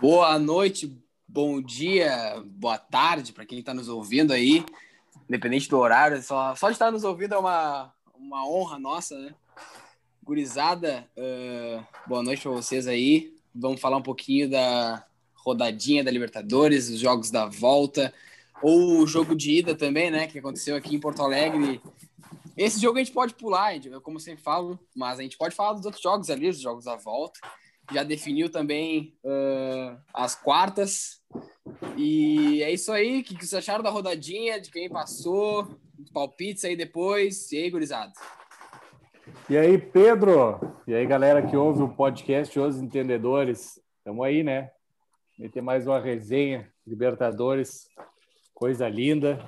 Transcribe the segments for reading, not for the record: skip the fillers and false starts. Boa noite, bom dia, boa tarde para quem está nos ouvindo aí, independente do horário, só de estar nos ouvindo é uma honra nossa, né? Gurizada, boa noite para vocês aí. Vamos falar um pouquinho da rodadinha da Libertadores, os jogos da volta, ou o jogo de ida também, né, que aconteceu aqui em Porto Alegre. Esse jogo a gente pode pular, eu como sempre falo, mas a gente pode falar dos outros jogos ali, os jogos da volta. Já definiu também as quartas. E é isso aí, o que vocês acharam da rodadinha, de quem passou, palpites aí depois. E aí, gurizada? E aí, Pedro? E aí, galera que ouve o podcast Os Entendedores? Estamos aí, né? Vai ter mais uma resenha, Libertadores, coisa linda.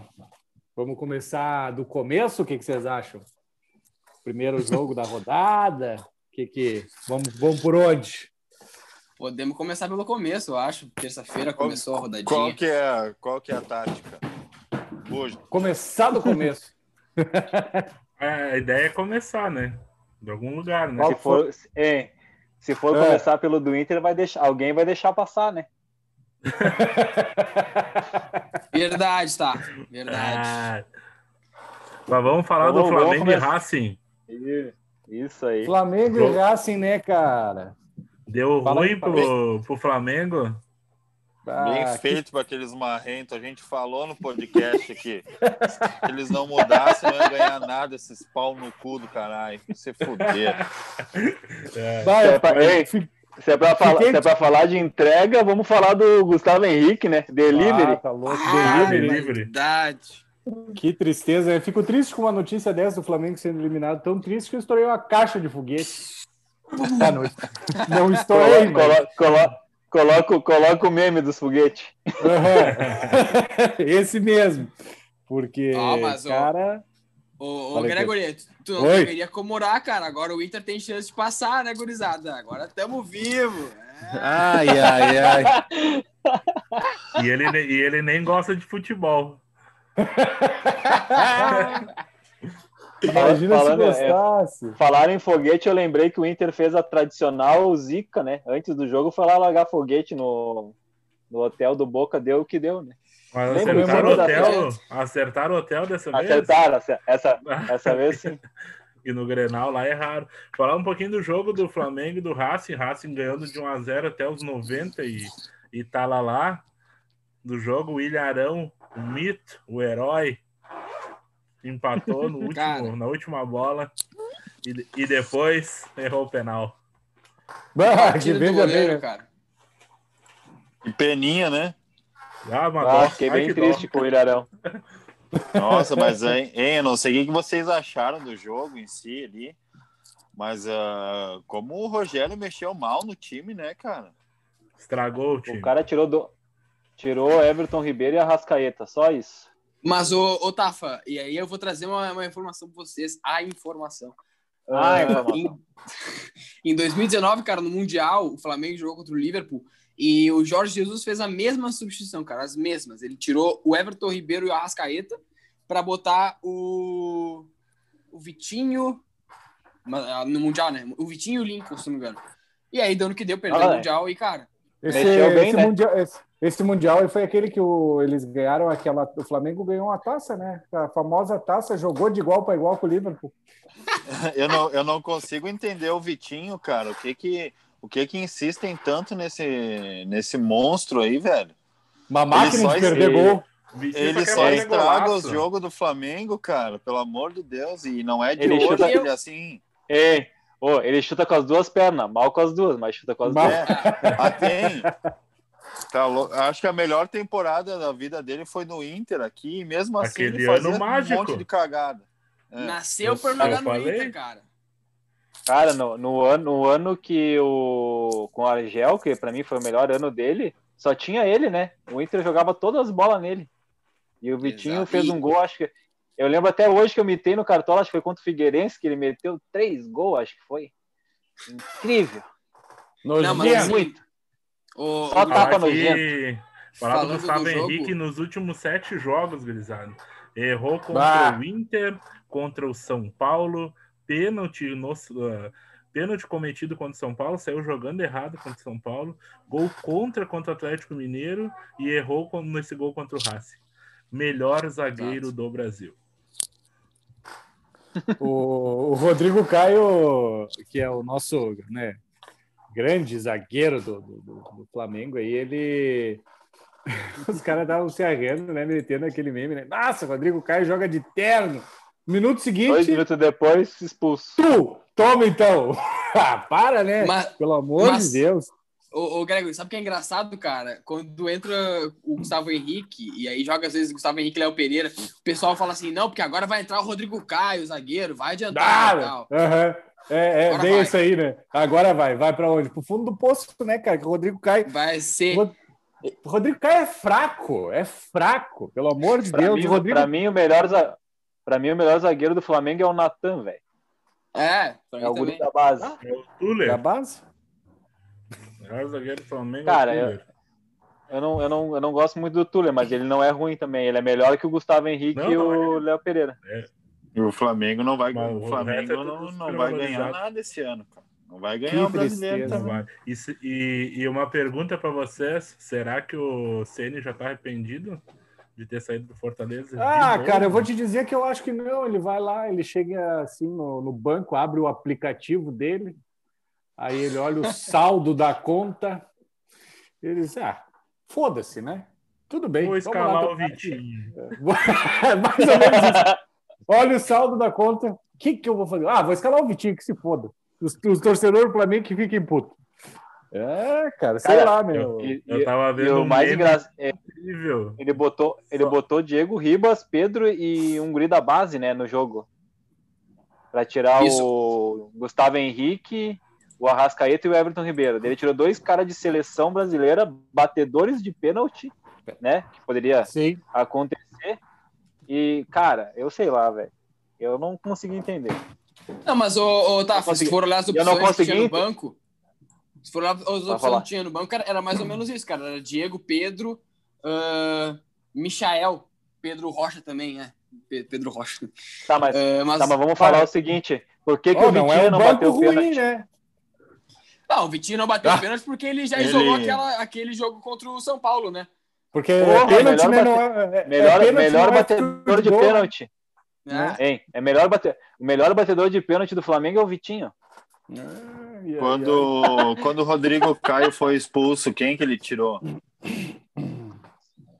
Vamos começar do começo, o que vocês acham? Primeiro jogo da rodada, vamos por onde? Podemos começar pelo começo, eu acho. Terça-feira começou a rodadinha. Qual que é a tática? Hoje. Começar do começo. A ideia é começar, né? De algum lugar, né? Se for começar pelo do Inter, alguém vai deixar passar, né? Verdade, tá? Verdade. Mas vamos falar do Flamengo e Racing. Isso aí. Flamengo e Racing, né, cara? Deu ruim pro Flamengo. Bem feito para aqueles marrentos. A gente falou no podcast aqui. Se eles não mudassem, não ia ganhar nada esses pau no cu do caralho. Você fuder. Se é pra falar de entrega, vamos falar do Gustavo Henrique, né? Delivery. Tá louco. Delivery. Verdade. Que tristeza. Eu fico triste com uma notícia dessa do Flamengo sendo eliminado. Tão triste que eu estourei uma caixa de foguete. Não estourei. Coloca o meme dos foguetes. Uhum. Esse mesmo. Porque, cara... Ô, Gregory, tu não deveria comemorar, cara. Agora o Inter tem chance de passar, né, gurizada? Agora estamos vivos. É. Ai. E ele nem gosta de futebol. Imagina se gostasse. Falar em foguete, eu lembrei que o Inter fez a tradicional zica, né? Antes do jogo, foi lá largar foguete no hotel do Boca, deu o que deu, né? Mas acertaram o hotel dessa vez? Acertaram, essa vez sim. E no Grenal lá erraram. Falar um pouquinho do jogo do Flamengo e do Racing. Racing ganhando de 1-0 até os 90 e tá lá. Do jogo, o Ilharão, o mito, o herói, empatou no último, cara, na última bola e depois errou o penal. Que goleiro, cara. Que peninha, né? Fiquei bem triste com o Ilharão. Nossa, mas eu não sei o que vocês acharam do jogo em si ali, mas como o Rogério mexeu mal no time, né, cara? Estragou o time. O cara tirou Everton Ribeiro e Arrascaeta, só isso. Mas, ô Tafa, e aí eu vou trazer uma informação para vocês. Em 2019, cara, no Mundial, o Flamengo jogou contra o Liverpool, e o Jorge Jesus fez a mesma substituição, cara, as mesmas. Ele tirou o Everton Ribeiro e o Arrascaeta para botar o Vitinho no Mundial, né? O Vitinho e o Lincoln, se não me engano. E aí, dando que deu, perdeu o Mundial e, cara... Esse Mundial foi aquele que eles ganharam o Flamengo ganhou uma taça, né? A famosa taça, jogou de igual para igual com o Liverpool. Eu não consigo entender o Vitinho, cara. O que que insistem tanto nesse monstro aí, velho? Uma máquina de perder gol. Ele só estraga os jogos do Flamengo, cara. Pelo amor de Deus. E não é de hoje ele assim... ele chuta com as duas pernas. Mal com as duas, mas chuta com as duas. Tá louco. Acho que a melhor temporada da vida dele foi no Inter aqui. E mesmo assim, ele fazia um monte de cagada. Nasceu para jogar no Inter, cara. Cara, no ano que com o Argel, que pra mim foi o melhor ano dele, só tinha ele, né? O Inter jogava todas as bolas nele. E o Vitinho fez um gol, acho que... Eu lembro até hoje que eu mitei no Cartola, acho que foi contra o Figueirense, que ele meteu 3 gols, acho que foi. Incrível. Não, mas muito. Só tapa nojento. Falar do Gustavo Henrique nos últimos 7 jogos, Grisado. Errou contra o Inter, contra o São Paulo... Pênalti Pênalti cometido contra o São Paulo, saiu jogando errado contra o São Paulo, gol contra o Atlético Mineiro e errou nesse gol contra o Racing. Melhor zagueiro do Brasil. O Rodrigo Caio, que é o nosso, né, grande zagueiro do Flamengo, aí ele... Os caras estavam se arrendo, né, metendo aquele meme, né? Nossa, o Rodrigo Caio joga de terno. Minuto seguinte... 2 minutos depois, se expulso. Toma, então! Para, né? Pelo amor de Deus! Ô, Gregor, sabe o que é engraçado, cara? Quando entra o Gustavo Henrique, e aí joga às vezes o Gustavo Henrique e Léo Pereira, o pessoal fala assim, não, porque agora vai entrar o Rodrigo Caio, o zagueiro, vai adiantar e tal. É bem vai. Isso aí, né? Agora vai pra onde? Pro fundo do poço, né, cara? Que o Rodrigo Caio... Vai ser... Rodrigo Caio é fraco, pelo amor de Deus. Pra mim, o melhor zagueiro do Flamengo é o Natan, velho. É o guri da base. É o Tuller. Da base? O melhor zagueiro do Flamengo. Cara, é o Tuller. Eu não gosto muito do Tuller, mas ele não é ruim também. Ele é melhor que o Gustavo Henrique e o Léo Pereira. E o Flamengo não vai ganhar. O Flamengo não vai ganhar nada esse ano, cara. Não vai ganhar o brasileiro também. E uma pergunta para vocês: será que o Ceni já tá arrependido de ter saído do Fortaleza? Cara, eu vou te dizer que eu acho que não. Ele vai lá, ele chega assim no banco, abre o aplicativo dele, aí ele olha o saldo da conta, ele diz, foda-se, né? Tudo bem. Vou escalar o Vitinho. Mais ou menos isso. Olha o saldo da conta, o que eu vou fazer? Vou escalar o Vitinho, que se foda. Os torcedores do Flamengo que fiquem putos. Cara, sei lá, meu. Eu tava vendo o mais engraçado. Ele botou Diego Ribas, Pedro e um guri da base, né, no jogo. Pra tirar o Gustavo Henrique, o Arrascaeta e o Everton Ribeiro. Ele tirou 2 caras de seleção brasileira, batedores de pênalti, né, que poderia acontecer. E, cara, eu sei lá, velho. Eu não consegui entender. Não, mas, Tafa, se for olhar as opções que tinha no banco... Se for lá, as opções que tinha no banco, era mais ou menos isso, cara. Era Diego, Pedro, Michael, Pedro Rocha também, né? Pedro Rocha. Tá, mas vamos falar o seguinte. Por que que o Vitinho não bateu o pênalti? Né? Não, o Vitinho não bateu o pênalti porque ele já isolou aquele jogo contra o São Paulo, né? Porque melhor batedor de pênalti. É melhor batedor de pênalti do Flamengo é o Vitinho. Quando o Rodrigo Caio foi expulso, quem que ele tirou?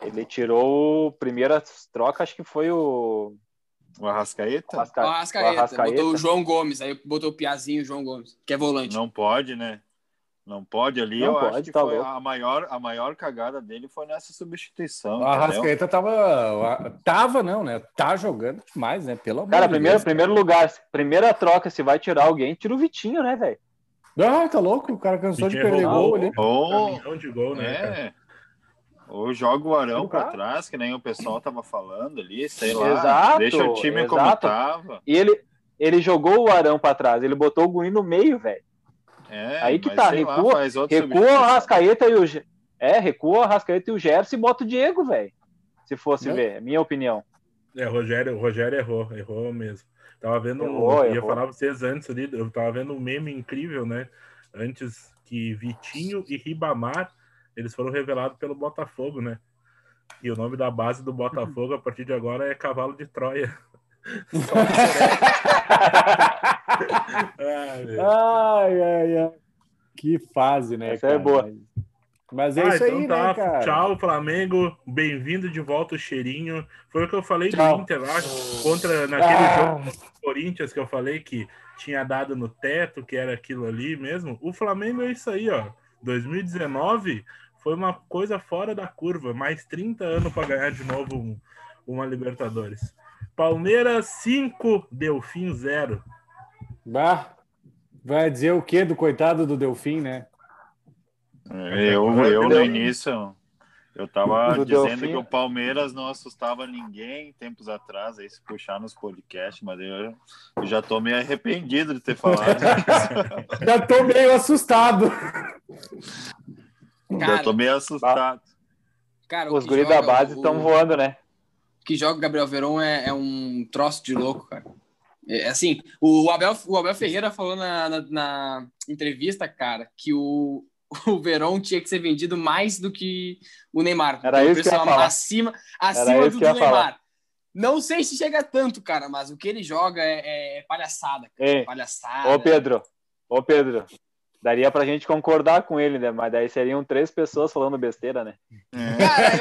Ele tirou primeira troca, acho que foi o Arrascaeta? O Arrascaeta. Botou o João Gomes, aí botou o Piazinho, o João Gomes, que é volante. Não pode, né? Não pode ali, acho que foi a maior cagada dele foi nessa substituição. O Arrascaeta tá jogando demais, né? Pelo amor de Deus. Cara, primeiro lugar, primeira troca, se vai tirar alguém, tira o Vitinho, né, velho? Ah, tá louco, o cara cansou de perder gol ali. Caminhão de gol, né? Ou joga o Arão pra trás, que nem o pessoal tava falando ali, sei lá. Exato, deixa o time como tava. E ele jogou o Arão pra trás, ele botou o Gui no meio, velho. Aí que tá, recua o Arrascaeta e o... Gerson e bota o Diego, velho. Se fosse ver, é minha opinião. O Rogério errou mesmo. Tava vendo, ia falar pra vocês antes ali, eu tava vendo um meme incrível, né? Antes que Vitinho e Ribamar, eles foram revelados pelo Botafogo, né? E o nome da base do Botafogo a partir de agora é Cavalo de Troia. Que fase, né? Essa cara? É boa. Mas é isso aí, então tá, né, cara? Tchau, Flamengo. Bem-vindo de volta, o cheirinho. Foi o que eu falei do Inter lá contra naquele jogo do Corinthians que eu falei que tinha dado no teto, que era aquilo ali mesmo. O Flamengo é isso aí, ó. 2019 foi uma coisa fora da curva. Mais 30 anos para ganhar de novo uma Libertadores. Palmeiras 5, Delfim 0. Bah, vai dizer o que do coitado do Delfim, né? Eu no início, eu tava dizendo Delfim. Que o Palmeiras não assustava ninguém tempos atrás, aí se puxar nos podcasts, mas eu já tô meio arrependido de ter falado. Já tô meio assustado. Cara, os guris da base estão voando, né? Que joga o Gabriel Veron é um troço de louco, cara. Assim, o Abel Ferreira falou na entrevista, cara, que o Verón tinha que ser vendido mais do que o Neymar. Era isso que eu ia falar. Acima do Neymar. Não sei se chega tanto, cara, mas o que ele joga é palhaçada, cara. Ei, palhaçada. Ô Pedro, daria pra gente concordar com ele, né? Mas daí seriam 3 pessoas falando besteira, né? Cara, eu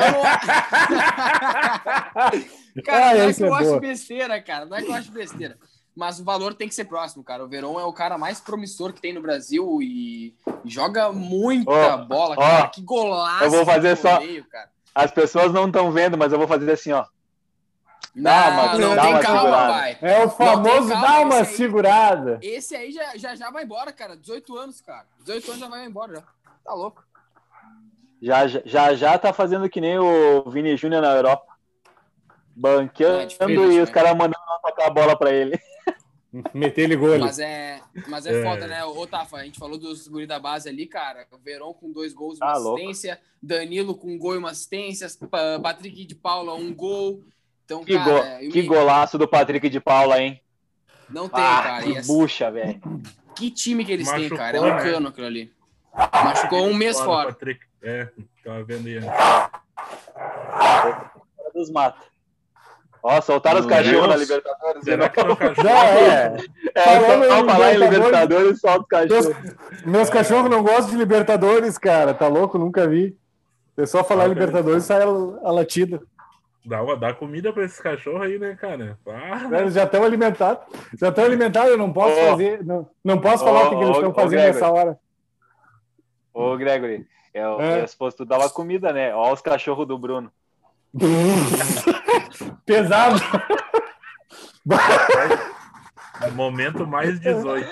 não... cara, não é que eu acho besteira, cara. Não é que eu acho besteira. Mas o valor tem que ser próximo, cara. O Verón é o cara mais promissor que tem no Brasil e joga muita bola, cara. Que golaço. Eu vou fazer só... Meio, cara. As pessoas não estão vendo, mas eu vou fazer assim, ó. Dá uma calma, pai. É o famoso dá uma segurada. Esse aí já vai embora, cara. 18 anos, cara. 18 anos já vai embora, já. Tá louco. Já tá fazendo que nem o Vini Júnior na Europa. Banqueando e os caras mandando tocar a bola pra ele. Meter ele gol. Mas é foda, né? Ô, Tafa, a gente falou dos guri da base ali, cara. O Verón com 2 gols e uma assistência. Louco. Danilo com 1 gol e uma assistência. Patrick de Paula, 1 gol. Então, que golaço do Patrick de Paula, hein? Não tem, cara. Que bucha, velho. Que time que eles têm, cara. É um cano aquilo ali. Machucou 1 mês fora. Patrick. É, tava vendo aí. Dos mata. Ó, soltaram os cachorros na Libertadores. Será que não cachorro? Já é. Só falar em Libertadores, solta os cachorros. Meus cachorros não gostam de Libertadores, cara. Tá louco? Nunca vi. É só falar em Libertadores, sai a latida. Dá comida pra esses cachorros aí, né, cara? Já estão alimentados, eu não posso fazer. Não posso falar o que eles estão fazendo nessa hora. Ô, Gregory, eu suposto que tu dava comida, né? Ó, os cachorros do Bruno. Pesado. No momento mais 18.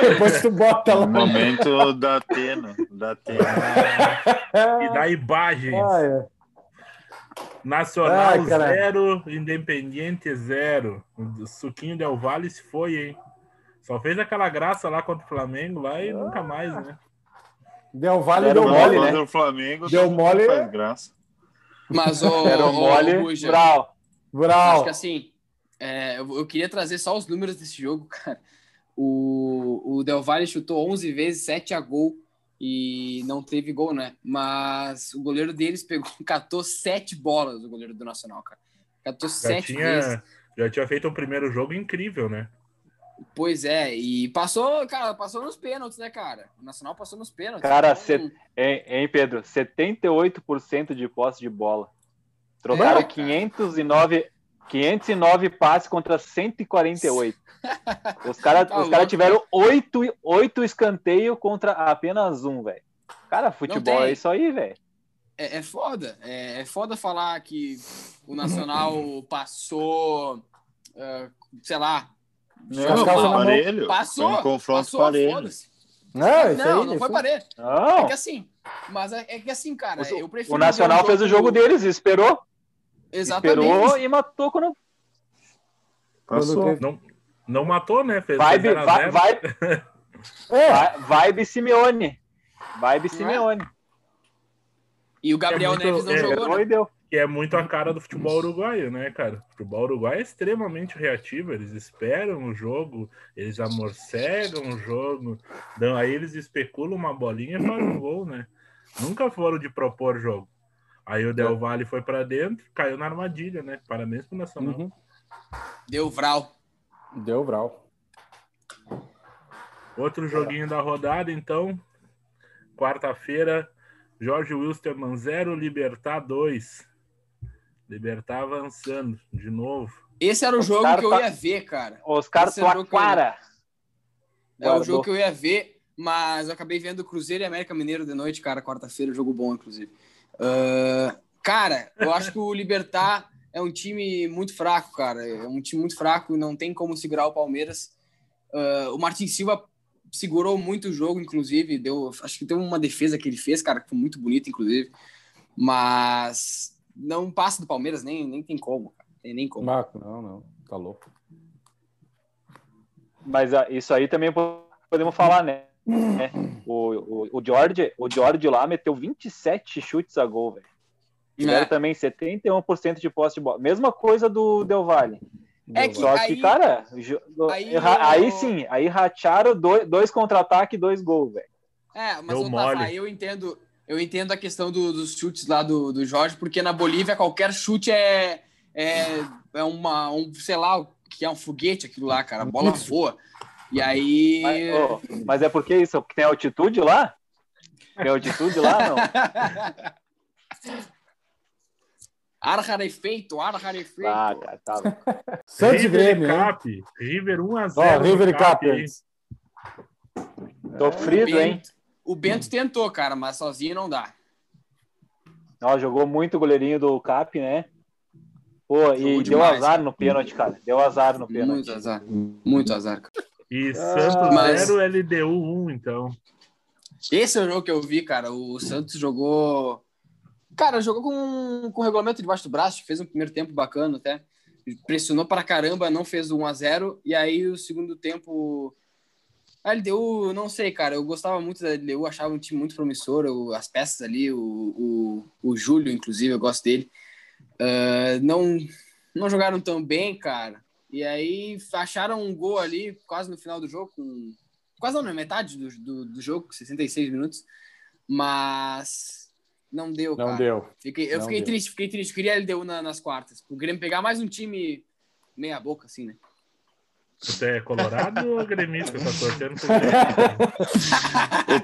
Depois tu bota lá. No momento da Atena. E dá imagens. Nacional 0, Independiente 0. O Suquinho Del Valle se foi, hein? Só fez aquela graça lá contra o Flamengo lá e nunca mais, né? Del Valle deu mole, né? O Flamengo deu mole. Faz graça. Mas Brau. Acho que assim, eu queria trazer só os números desse jogo, cara. O Del Valle chutou 11 vezes, 7 a gol. E não teve gol, né? Mas o goleiro deles catou 7 bolas, o goleiro do Nacional, cara. Catou 7 vezes. Já tinha feito um primeiro jogo incrível, né? Pois é, e passou nos pênaltis, né, cara? O Nacional passou nos pênaltis. Cara, hein, Pedro? 78% de posse de bola. Trocaram 509 passes contra 148. Os caras tiveram 8 escanteios contra apenas 1, velho. Cara, futebol é isso aí, velho. É foda. É foda falar que o Nacional passou, sei lá, parelho. Passou. Foi um confronto parelho. Não foi parelho. Não. É que assim, mas é que assim, cara, eu prefiro... O Nacional fez o jogo deles, esperou. Exatamente. Esperou e matou quando... Passou. Não matou, né? Fez vibe Simeone. Vibe Simeone. E o Gabriel Neves não jogou, né? Que é muito a cara do futebol uruguaio, né, cara? O futebol uruguaio é extremamente reativo. Eles esperam o jogo, eles amorcegam o jogo. Então, aí eles especulam uma bolinha e fazem um gol, né? Nunca foram de propor jogo. Aí o Del Valle foi pra dentro, caiu na armadilha, né? Parabéns pro Nacional. Uhum. Deu Vral. Outro joguinho da rodada, então. Quarta-feira, Jorge Wilstermann 0, Libertad 2. Libertad avançando de novo. Esse era o jogo que eu ia ver, cara. Oscar Taquara. É o jogo que eu ia ver, mas eu acabei vendo Cruzeiro e América Mineiro de noite, cara. Quarta-feira, jogo bom, inclusive. Cara, eu acho que o Libertad... É um time muito fraco, cara. É um time muito fraco, não tem como segurar o Palmeiras. O Martin Silva segurou muito o jogo, inclusive. Acho que teve uma defesa que ele fez, cara, que foi muito bonita, inclusive. Mas não passa do Palmeiras, nem tem como, cara. Nem como. Marco, não. Tá louco. Mas isso aí também podemos falar, né? O Jorge lá meteu 27 chutes a gol, velho. Tiveram também 71% de posse de bola. Mesma coisa do Del Valle. É que só aí, que, cara, aí sim, aí ratearam dois contra-ataques e 2 gols, velho. É, mas eu entendo a questão dos chutes lá do Jorge, porque na Bolívia qualquer chute é sei lá, que é um foguete aquilo lá, cara, a bola voa. E aí... Mas é porque isso, porque tem altitude lá? Tem altitude lá, não? Ar rarefeito, ar rarefeito. Ah, cara, tá. Santos e Grêmio, Cap, hein? River 1-0. River e Cap. Sofrido, hein? O Bento tentou, cara, mas sozinho não dá. Ó, jogou muito o goleirinho do Cap, né? Pô, e deu azar no pênalti, cara. Deu azar no pênalti. Muito azar. Muito azar, cara. E Santos 0, LDU 1, então. Esse é o jogo que eu vi, cara. O Santos jogou... Cara, jogou com o regulamento debaixo do braço, fez um primeiro tempo bacana até. Pressionou pra caramba, não fez o 1-0. E aí, o segundo tempo... A LDU, não sei, cara. Eu gostava muito da LDU, achava um time muito promissor. As peças ali, o Júlio, inclusive, eu gosto dele. Não jogaram tão bem, cara. E aí, acharam um gol ali, quase no final do jogo. Quase não, na metade do jogo, 66 minutos. Mas... Não deu, cara. Não deu. Eu fiquei triste. Queria a LDU nas quartas. O Grêmio pegar mais um time meia boca, assim, né? Você é colorado ou gremista? Tá torcendo pro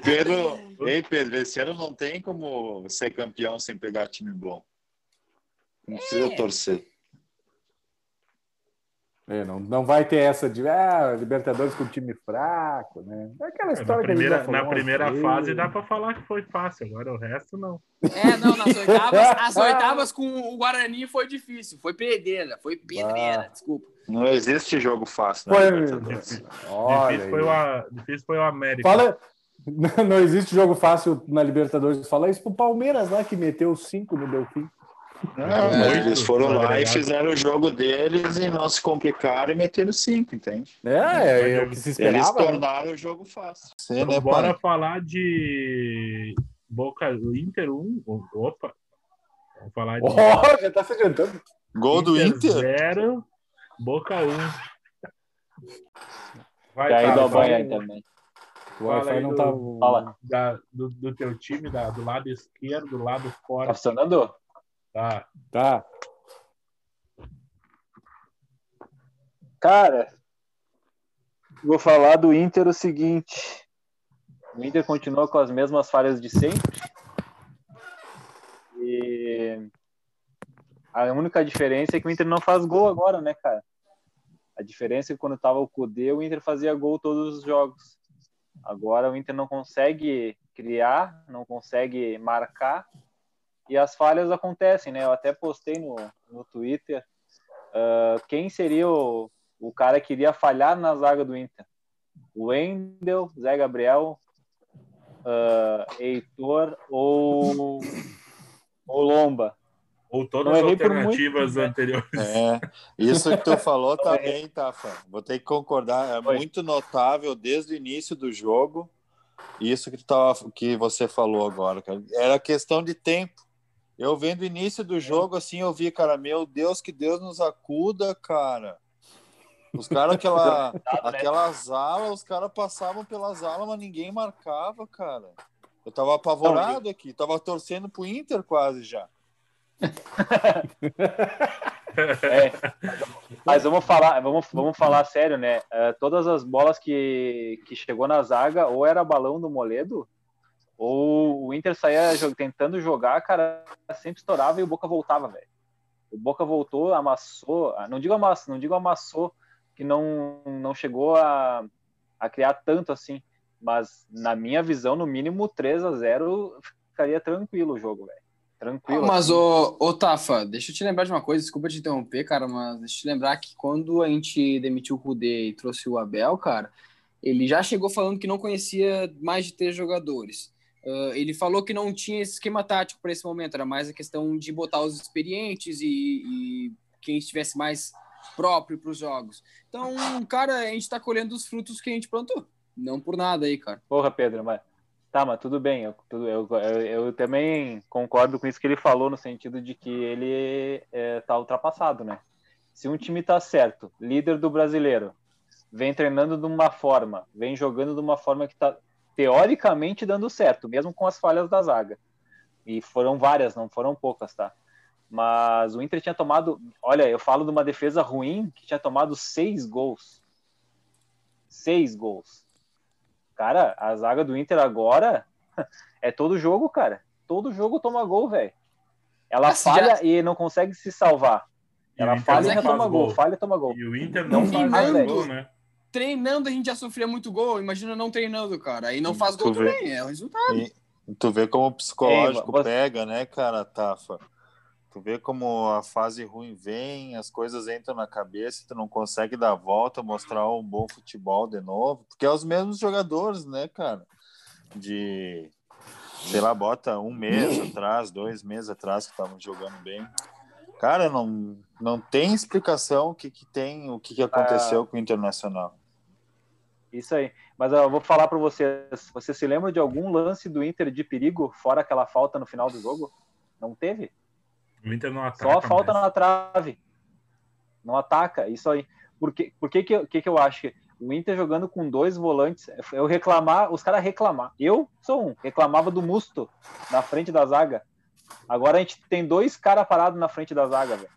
Grêmio. Pedro, esse ano não tem como ser campeão sem pegar time bom. Não precisa torcer. Não vai ter essa de Libertadores com time fraco, né? Aquela história na primeira fase dá para falar que foi fácil, agora o resto não. Nas oitavas com o Guarani foi difícil, foi pedreira, desculpa. Não existe jogo fácil, né? Difícil foi o América. Não existe jogo fácil na Libertadores. Fala isso pro Palmeiras lá que meteu 5 no Delfim. Eles foram lá e fizeram o jogo deles e não se complicaram e meteram 5, entende? É o que se esperava. Eles tornaram o jogo fácil. Então, bora falar de Boca Inter 1. Opa! Vamos falar de... já tá se adiantando. Gol do Inter? 0, Boca 1. Vai do Bahia também. Fala do teu time, do lado esquerdo, do lado fora. Tá funcionando? Tá. Cara, vou falar do Inter o seguinte. O Inter continua com as mesmas falhas de sempre. E a única diferença é que o Inter não faz gol agora, né, cara? A diferença é que quando tava o Cudê, o Inter fazia gol todos os jogos. Agora o Inter não consegue criar, não consegue marcar. E as falhas acontecem, né? Eu até postei no Twitter quem seria o cara que iria falhar na zaga do Inter. O Wendel, Zé Gabriel, Heitor ou Lomba. Ou todas as alternativas anteriores. Isso que tu falou também, Tafa. Vou ter que concordar. Muito notável desde o início do jogo. Isso que você falou agora, cara. Era questão de tempo. Eu vendo o início do jogo, assim, eu vi, cara, meu Deus, que Deus nos acuda, cara. Os caras, aquelas alas, os caras passavam pelas alas, mas ninguém marcava, cara. Eu tava apavorado aqui, tava torcendo pro Inter quase já. Mas vamos falar sério, né? Todas as bolas que chegou na zaga, ou era balão do Moledo, ou o Inter saía tentando jogar, cara, sempre estourava e o Boca voltava, velho. O Boca voltou, amassou, não digo amassou, que não chegou a criar tanto assim, mas na minminha visão, no mínimo 3-0 ficaria tranquilo o jogo, velho. Tranquilo. Mas, assim. Ô Tafa, deixa eu te lembrar de uma coisa, desculpa te interromper, cara, mas deixa eu te lembrar que quando a gente demitiu o Cudê e trouxe o Abel, cara, ele já chegou falando que não conhecia mais de 3 jogadores. Ele falou que não tinha esse esquema tático para esse momento, era mais a questão de botar os experientes e quem estivesse mais próprio para os jogos. Então, cara, a gente está colhendo os frutos que a gente plantou. Não por nada aí, cara. Porra, Pedro, mas tudo bem. Eu também concordo com isso que ele falou, no sentido de que ele está ultrapassado, né? Se um time tá certo, líder do brasileiro, vem treinando de uma forma, vem jogando de uma forma que tá teoricamente dando certo, mesmo com as falhas da zaga. E foram várias, não foram poucas, tá? Mas o Inter tinha tomado... Olha, eu falo de uma defesa ruim que tinha tomado 6 gols. 6 gols. Cara, a zaga do Inter agora é todo jogo, cara. Todo jogo toma gol, velho. Ela falha e não consegue se salvar. Ela falha e já toma gol. Falha e toma gol. E o Inter não faz gol, né? Treinando a gente já sofria muito gol. Imagina não treinando, cara. Aí não faz gol também. É o resultado. E tu vê como o psicológico pega, né, cara, Tafa? Tu vê como a fase ruim vem, as coisas entram na cabeça, tu não consegue dar a volta, mostrar um bom futebol de novo. Porque é os mesmos jogadores, né, cara? De... sei lá, bota 1 mês atrás, 2 meses atrás que estavam jogando bem. Cara, não tem explicação o que aconteceu com o Internacional. Isso aí. Mas eu vou falar para vocês. Você se lembra de algum lance do Inter de perigo, fora aquela falta no final do jogo? Não teve? O Inter não ataca. Só a falta na trave. Não ataca. Isso aí. Por que eu acho que o Inter jogando com 2 volantes, eu reclamar, os caras reclamar. Eu sou um, reclamava do Musto na frente da zaga. Agora a gente tem 2 caras parados na frente da zaga, velho.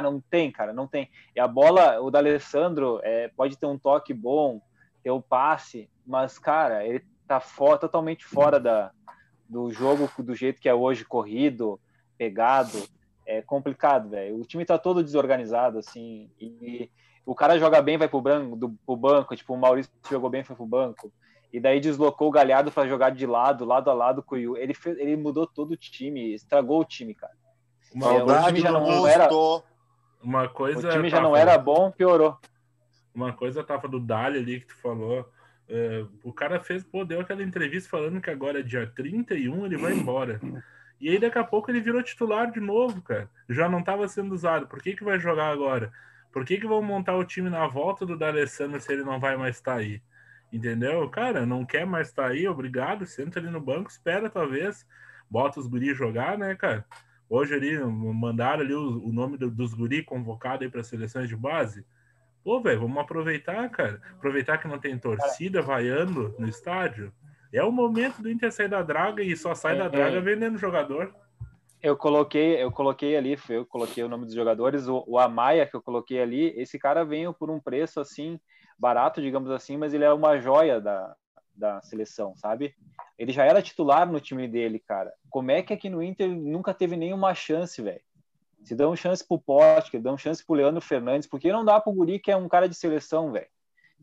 Não tem, cara, não tem. E a bola, o D'Alessandro pode ter um toque bom, ter o passe, mas, cara, ele tá totalmente fora do jogo do jeito que é hoje, corrido, pegado. É complicado, velho. O time tá todo desorganizado, assim, e o cara joga bem, vai pro banco, tipo, o Maurício jogou bem, foi pro banco, e daí deslocou o Galhardo pra jogar de lado a lado com o Yu. Ele mudou todo o time, estragou o time, cara. O time já não era... Uma coisa, o time já não era bom, piorou. Uma coisa, Tafa, do Dali ali que tu falou, o cara deu aquela entrevista falando que agora é dia 31, ele vai embora. E aí daqui a pouco ele virou titular de novo, cara. Já não estava sendo usado. Por que vai jogar agora? Por que vão montar o time na volta do D'Alessandro se ele não vai mais estar aí? Entendeu? Cara, não quer mais estar aí, obrigado. Senta ali no banco, espera talvez. Bota os guri jogar, né, cara? Hoje ali mandaram ali o nome dos guri convocado aí para seleções de base. Pô, velho, vamos aproveitar, cara. Aproveitar que não tem torcida vaiando no estádio. É o momento do Inter sair da draga e só sai da draga vendendo jogador. Eu coloquei o nome dos jogadores, o Amaia que eu coloquei ali, esse cara veio por um preço assim, barato, digamos assim, mas ele é uma joia da seleção, sabe? Ele já era titular no time dele, cara. Como é que aqui no Inter nunca teve nenhuma chance, velho? Se dão chance pro Pottker, dão chance pro Leandro Fernandes, por que não dá pro guri que é um cara de seleção, velho?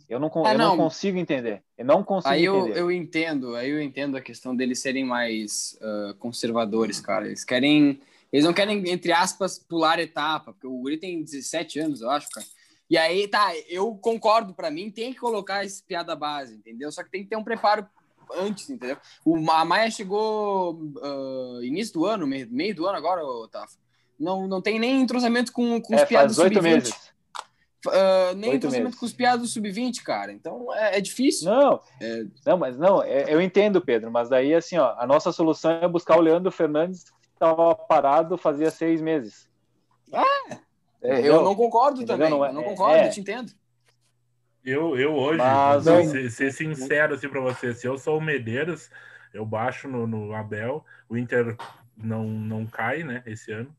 Eu não consigo entender. Eu não consigo entender. Eu entendo a questão deles serem mais conservadores, cara. Eles não querem, entre aspas, pular etapa, porque o guri tem 17 anos, eu acho, cara. E aí, tá, eu concordo, pra mim, tem que colocar esse piá da base, entendeu? Só que tem que ter um preparo antes, entendeu? A Maia chegou início do ano, meio do ano agora, Otávio. Não tem nem entrosamento com os piados faz 8 meses. Nem entrosamento com os piados do sub-20, cara. Então é difícil. Eu entendo, Pedro, mas daí assim, ó, a nossa solução é buscar o Leandro Fernandes, que estava parado fazia 6 meses. Eu não concordo também. Eu não concordo, eu te entendo. Eu hoje, ser sincero assim pra você, se eu sou o Medeiros, eu baixo no Abel, o Inter não cai, né, esse ano.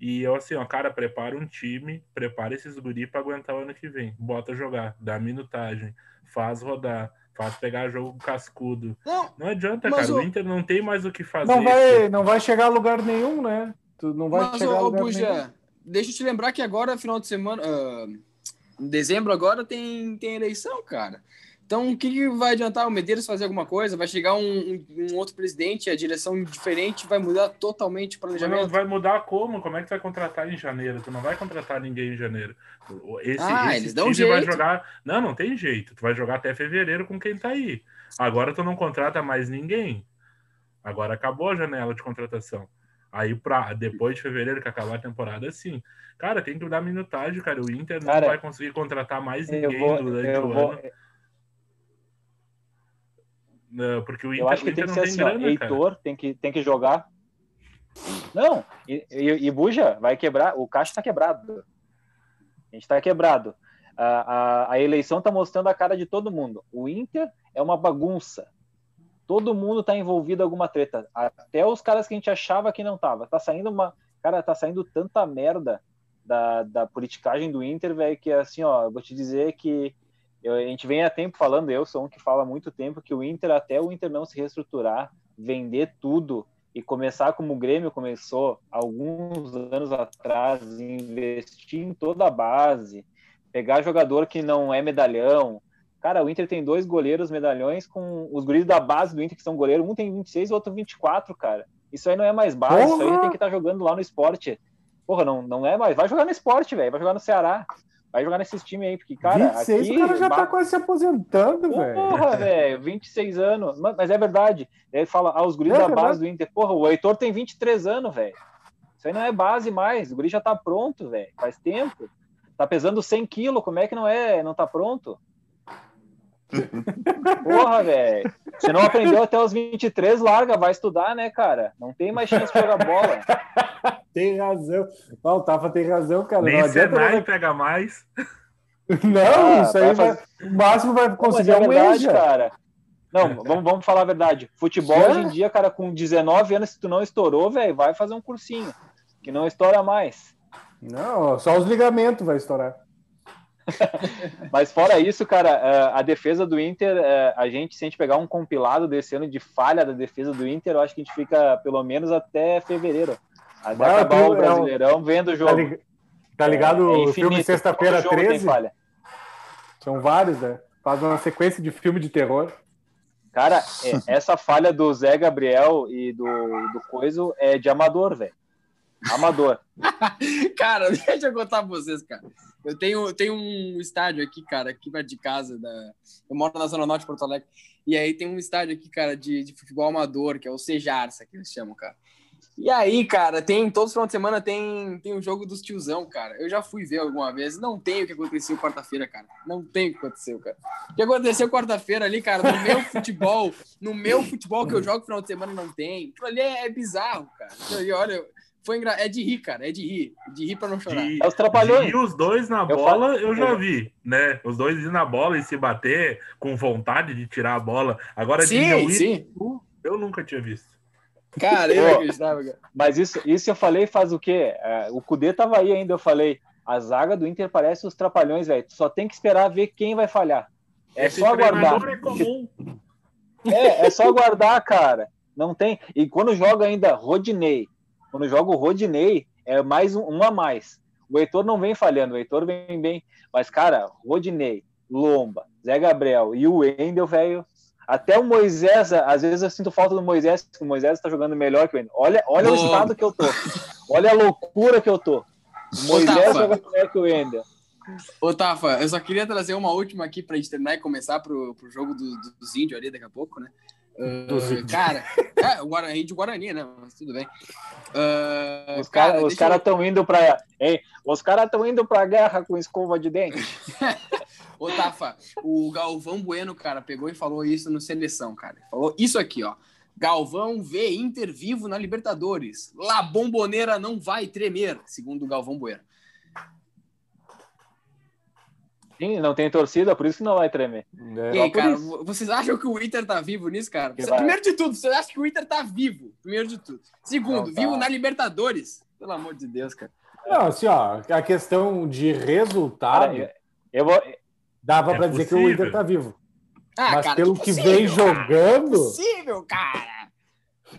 E eu assim, ó, cara, prepara um time, prepara esses guri pra aguentar o ano que vem. Bota jogar, dá minutagem, faz rodar, faz pegar jogo cascudo. Não adianta, cara, o Inter não tem mais o que fazer. Não vai chegar a lugar nenhum, né? Tu não vai chegar a lugar nenhum. Deixa eu te lembrar que agora, final de semana, em dezembro agora tem eleição, cara. Então, o que vai adiantar o Medeiros fazer alguma coisa? Vai chegar um outro presidente, a direção diferente, vai mudar totalmente o planejamento? Vai mudar como? Como é que tu vai contratar em janeiro? Tu não vai contratar ninguém em janeiro. Esse eles dão um jeito. Vai jogar... Não tem jeito. Tu vai jogar até fevereiro com quem tá aí. Agora tu não contrata mais ninguém. Agora acabou a janela de contratação. Aí depois de fevereiro que acabar a temporada, sim. Cara, tem que dar minutagem, cara. O Inter não vai conseguir contratar mais ninguém durante o ano. Não, porque o Inter, eu acho que o Inter tem que ser assim, grana, Heitor, tem que jogar. Não, e buja, vai quebrar, o caixa está quebrado. A gente está quebrado. A eleição está mostrando a cara de todo mundo. O Inter é uma bagunça. Todo mundo está envolvido em alguma treta. Até os caras que a gente achava que não tava. Tá saindo uma... Cara, tá saindo tanta merda da politicagem do Inter, velho, que assim, ó, eu vou te dizer que a gente vem há tempo falando, eu sou um que fala há muito tempo, que o Inter, até o Inter não se reestruturar, vender tudo e começar como o Grêmio começou alguns anos atrás, investir em toda a base, pegar jogador que não é medalhão. Cara, o Inter tem 2 goleiros medalhões com os guris da base do Inter, que são goleiro. Um tem 26, o outro 24, cara. Isso aí não é mais base, Isso aí tem que estar jogando lá no Sport. Porra, não é mais. Vai jogar no Sport, velho. Vai jogar no Ceará. Vai jogar nesses times aí, porque, cara... 26, aqui, o cara já tá quase se aposentando, velho. Porra, velho, 26 anos. Mas é verdade. Ele fala, os guris da base do Inter. Porra, o Heitor tem 23 anos, velho. Isso aí não é base mais. O guri já tá pronto, velho. Faz tempo. Tá pesando 100 quilos. Como é que não tá pronto? Porra, velho. Você não aprendeu até os 23, larga, vai estudar, né, cara? Não tem mais chance de jogar bola. Tem razão. Não, o Tafa tem razão, cara. Nem Senai pega mais. Não, isso aí vai... O máximo vai conseguir é verdade, cara. Não, vamos falar a verdade. Futebol hoje em dia, cara, com 19 anos, se tu não estourou, velho, vai fazer um cursinho. Que não estoura mais. Não, só os ligamentos vai estourar. Mas fora isso, cara, a defesa do Inter, se a gente pegar um compilado desse ano de falha da defesa do Inter, eu acho que a gente fica pelo menos até fevereiro, até acabar o Brasileirão, vendo o jogo. Tá ligado o filme Sexta-feira 13? São vários, né? Faz uma sequência de filme de terror. Cara, essa falha do Zé Gabriel e do Coiso é de amador, velho. Amador. Cara, deixa eu contar pra vocês, cara. Eu tenho um estádio aqui, cara, aqui perto de casa. Eu moro na Zona Norte de Porto Alegre. E aí tem um estádio aqui, cara, de futebol amador, que é o Sejarça, que eles chamam, cara. E aí, cara, todos os finais de semana tem um jogo dos tiozão, cara. Eu já fui ver alguma vez. Não tem o que aconteceu quarta-feira, cara. Não tem o que aconteceu, cara. O que aconteceu quarta-feira ali, cara, no meu futebol que eu jogo final de semana, não tem. Aquilo ali é bizarro, cara. E olha... É de rir, cara. É de rir pra não chorar. É os trapalhões. E os dois na bola, eu já vi, né? Os dois ir na bola e se bater com vontade de tirar a bola. Agora, eu nunca tinha visto. Cara, eu acreditava, cara. Mas isso eu falei faz o quê? O Kudê tava aí ainda, eu falei. A zaga do Inter parece os trapalhões, velho. Só tem que esperar ver quem vai falhar. Esse só aguardar. É comum. É só aguardar, cara. Não tem... E quando joga ainda Rodinei, quando joga o Rodinei, é mais um a mais. O Heitor não vem falhando, o Heitor vem bem. Mas, cara, Rodinei, Lomba, Zé Gabriel e o Wendel, velho. Até o Moisés, às vezes eu sinto falta do Moisés, porque o Moisés tá jogando melhor que o Wendel. Olha o estado que eu tô. Olha a loucura que eu tô. O Moisés joga melhor que o Wendel. Ô, Tafa, eu só queria trazer uma última aqui pra gente terminar e começar pro jogo dos índios ali daqui a pouco, né? Cara, o Guarani, né? Mas tudo bem. Os caras estão indo pra... Hein? Os caras estão indo pra guerra com escova de dente. Ô, Tafa, o Galvão Bueno, cara, pegou e falou isso no Seleção, cara. Falou isso aqui, ó. Galvão vê Inter vivo na Libertadores. La Bombonera não vai tremer, segundo o Galvão Bueno. Sim, não tem torcida, por isso que não vai tremer. E aí, cara, vocês acham que o Inter tá vivo nisso, cara? Primeiro de tudo, vocês acham que o Inter tá vivo? Primeiro de tudo. Segundo, não, tá vivo na Libertadores? Pelo amor de Deus, cara. Não, assim, ó, a questão de resultado, cara, dava pra dizer que o Inter tá vivo. Mas cara, pelo que vem jogando... É possível, cara!